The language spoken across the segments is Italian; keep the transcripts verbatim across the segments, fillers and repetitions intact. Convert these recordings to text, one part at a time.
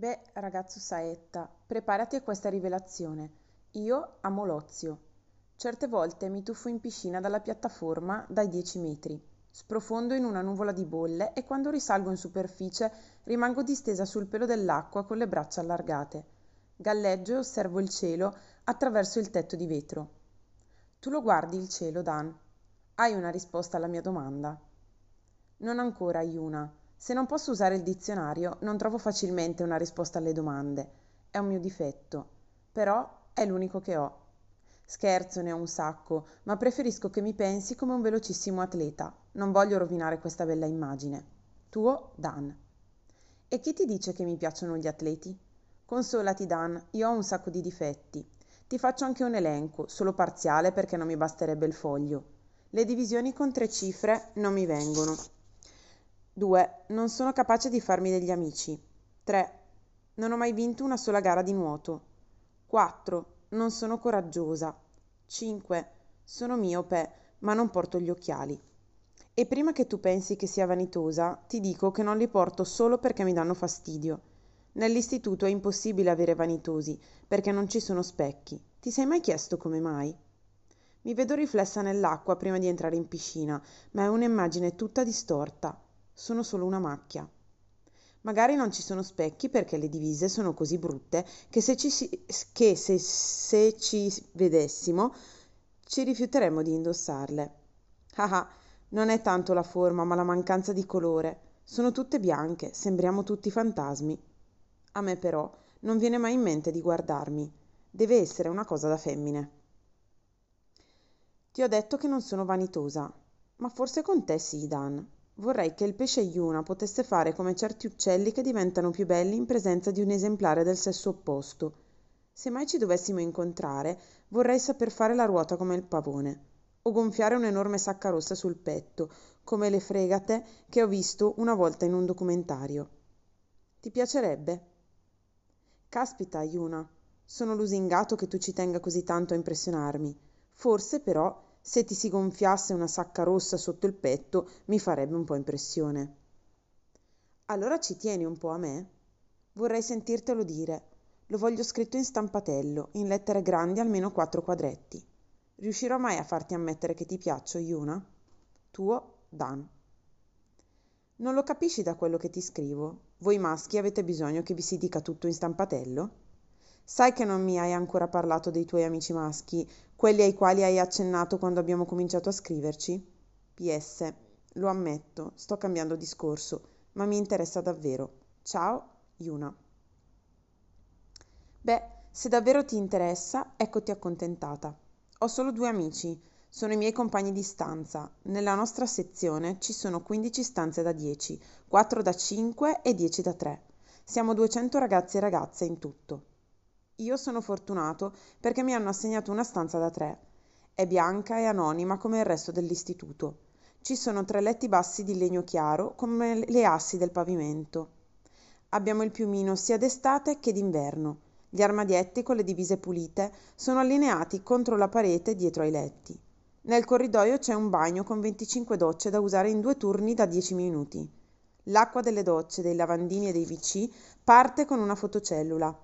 Beh, ragazzo Saetta, preparati a questa rivelazione. Io amo l'ozio. Certe volte mi tuffo in piscina dalla piattaforma dai dieci metri. Sprofondo in una nuvola di bolle e quando risalgo in superficie rimango distesa sul pelo dell'acqua con le braccia allargate. Galleggio e osservo il cielo attraverso il tetto di vetro. Tu lo guardi il cielo, Dan. Hai una risposta alla mia domanda? Non ancora, Yuna. Se non posso usare il dizionario, non trovo facilmente una risposta alle domande. È un mio difetto. Però è l'unico che ho. Scherzo, ne ho un sacco, ma preferisco che mi pensi come un velocissimo atleta. Non voglio rovinare questa bella immagine. Tuo Dan. E chi ti dice che mi piacciono gli atleti? Consolati, Dan, io ho un sacco di difetti. Ti faccio anche un elenco, solo parziale perché non mi basterebbe il foglio. Le divisioni con tre cifre non mi vengono. due. Non sono capace di farmi degli amici. tre. Non ho mai vinto una sola gara di nuoto. quattro. Non sono coraggiosa. cinque. Sono miope, ma non porto gli occhiali. E prima che tu pensi che sia vanitosa, ti dico che non li porto solo perché mi danno fastidio. Nell'istituto è impossibile avere vanitosi, perché non ci sono specchi. Ti sei mai chiesto come mai? Mi vedo riflessa nell'acqua prima di entrare in piscina, ma è un'immagine tutta distorta. Sono solo una macchia. Magari non ci sono specchi perché le divise sono così brutte che se ci, si, che se, se ci vedessimo ci rifiuteremmo di indossarle. Ah, non è tanto la forma ma la mancanza di colore. Sono tutte bianche, sembriamo tutti fantasmi. A me però non viene mai in mente di guardarmi. Deve essere una cosa da femmine. Ti ho detto che non sono vanitosa, ma forse con te sì, Dan. Vorrei che il pesce Yuna potesse fare come certi uccelli che diventano più belli in presenza di un esemplare del sesso opposto. Se mai ci dovessimo incontrare, vorrei saper fare la ruota come il pavone, o gonfiare un'enorme sacca rossa sul petto, come le fregate che ho visto una volta in un documentario. Ti piacerebbe? Caspita, Yuna, sono lusingato che tu ci tenga così tanto a impressionarmi. Forse, però, se ti si gonfiasse una sacca rossa sotto il petto, mi farebbe un po' impressione. Allora ci tieni un po' a me? Vorrei sentirtelo dire. Lo voglio scritto in stampatello, in lettere grandi almeno quattro quadretti. Riuscirò mai a farti ammettere che ti piaccio, Yuna? Tuo Dan. Non lo capisci da quello che ti scrivo? Voi maschi avete bisogno che vi si dica tutto in stampatello? Sai che non mi hai ancora parlato dei tuoi amici maschi, quelli ai quali hai accennato quando abbiamo cominciato a scriverci? P S. Lo ammetto, sto cambiando discorso, ma mi interessa davvero. Ciao, Yuna. Beh, se davvero ti interessa, eccoti accontentata. Ho solo due amici, sono i miei compagni di stanza. Nella nostra sezione ci sono quindici stanze da dieci, quattro da cinque e dieci da tre. Siamo duecento ragazzi e ragazze in tutto. Io sono fortunato perché mi hanno assegnato una stanza da tre. È bianca e anonima come il resto dell'istituto. Ci sono tre letti bassi di legno chiaro come le assi del pavimento. Abbiamo il piumino sia d'estate che d'inverno. Gli armadietti con le divise pulite sono allineati contro la parete dietro ai letti. Nel corridoio c'è un bagno con venticinque docce da usare in due turni da dieci minuti. L'acqua delle docce, dei lavandini e dei WC parte con una fotocellula.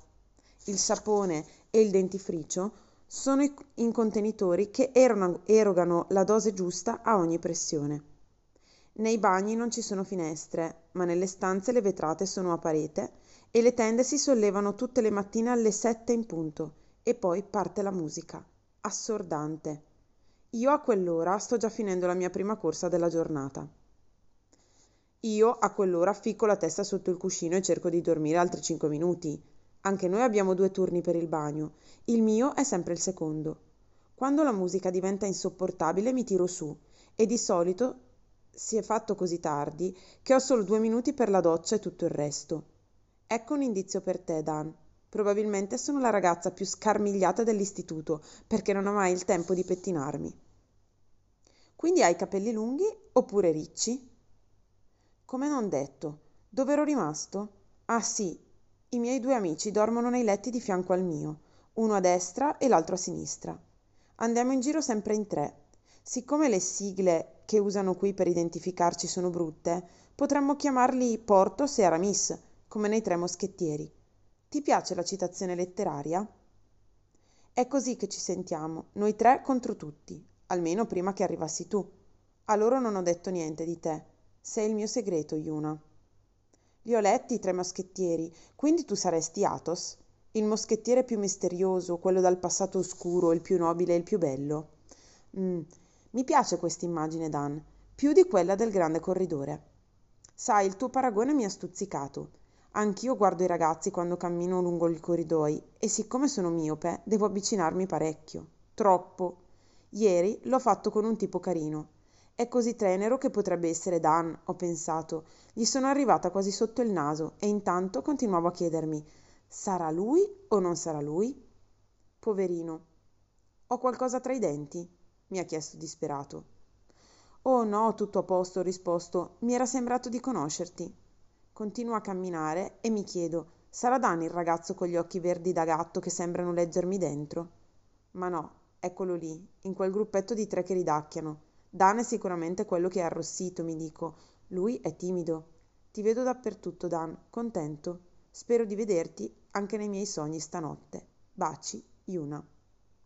Il sapone e il dentifricio sono in contenitori che erogano la dose giusta a ogni pressione. Nei bagni non ci sono finestre, ma nelle stanze le vetrate sono a parete e le tende si sollevano tutte le mattine alle sette in punto e poi parte la musica, assordante. Io a quell'ora sto già finendo la mia prima corsa della giornata. Io a quell'ora ficco la testa sotto il cuscino e cerco di dormire altri cinque minuti. Anche noi abbiamo due turni per il bagno. Il mio è sempre il secondo. Quando la musica diventa insopportabile mi tiro su e di solito si è fatto così tardi che ho solo due minuti per la doccia e tutto il resto. Ecco un indizio per te, Dan. Probabilmente sono la ragazza più scarmigliata dell'istituto perché non ho mai il tempo di pettinarmi. Quindi hai i capelli lunghi oppure ricci? Come non detto, dove ero rimasto? Ah sì, i miei due amici dormono nei letti di fianco al mio, uno a destra e l'altro a sinistra. Andiamo in giro sempre in tre. Siccome le sigle che usano qui per identificarci sono brutte, potremmo chiamarli Portos e Aramis, come nei Tre Moschettieri. Ti piace la citazione letteraria? È così che ci sentiamo, noi tre contro tutti, almeno prima che arrivassi tu. A loro non ho detto niente di te. Sei il mio segreto, Yuna. Li ho letti i tre moschettieri, quindi tu saresti Athos, il moschettiere più misterioso, quello dal passato oscuro, il più nobile e il più bello. Mm, mi piace questa immagine, Dan, più di quella del grande corridore. Sai, il tuo paragone mi ha stuzzicato. Anch'io guardo i ragazzi quando cammino lungo i corridoi e siccome sono miope devo avvicinarmi parecchio. Troppo. Ieri l'ho fatto con un tipo carino. È così tenero che potrebbe essere Dan, ho pensato. Gli sono arrivata quasi sotto il naso e intanto continuavo a chiedermi: sarà lui o non sarà lui? Poverino. Ho qualcosa tra i denti? Mi ha chiesto disperato. Oh no, tutto a posto, ho risposto. Mi era sembrato di conoscerti. Continuo a camminare e mi chiedo: sarà Dan il ragazzo con gli occhi verdi da gatto che sembrano leggermi dentro? Ma no, eccolo lì, in quel gruppetto di tre che ridacchiano. Dan è sicuramente quello che è arrossito, mi dico. Lui è timido. Ti vedo dappertutto, Dan, contento. Spero di vederti anche nei miei sogni stanotte. Baci, Yuna.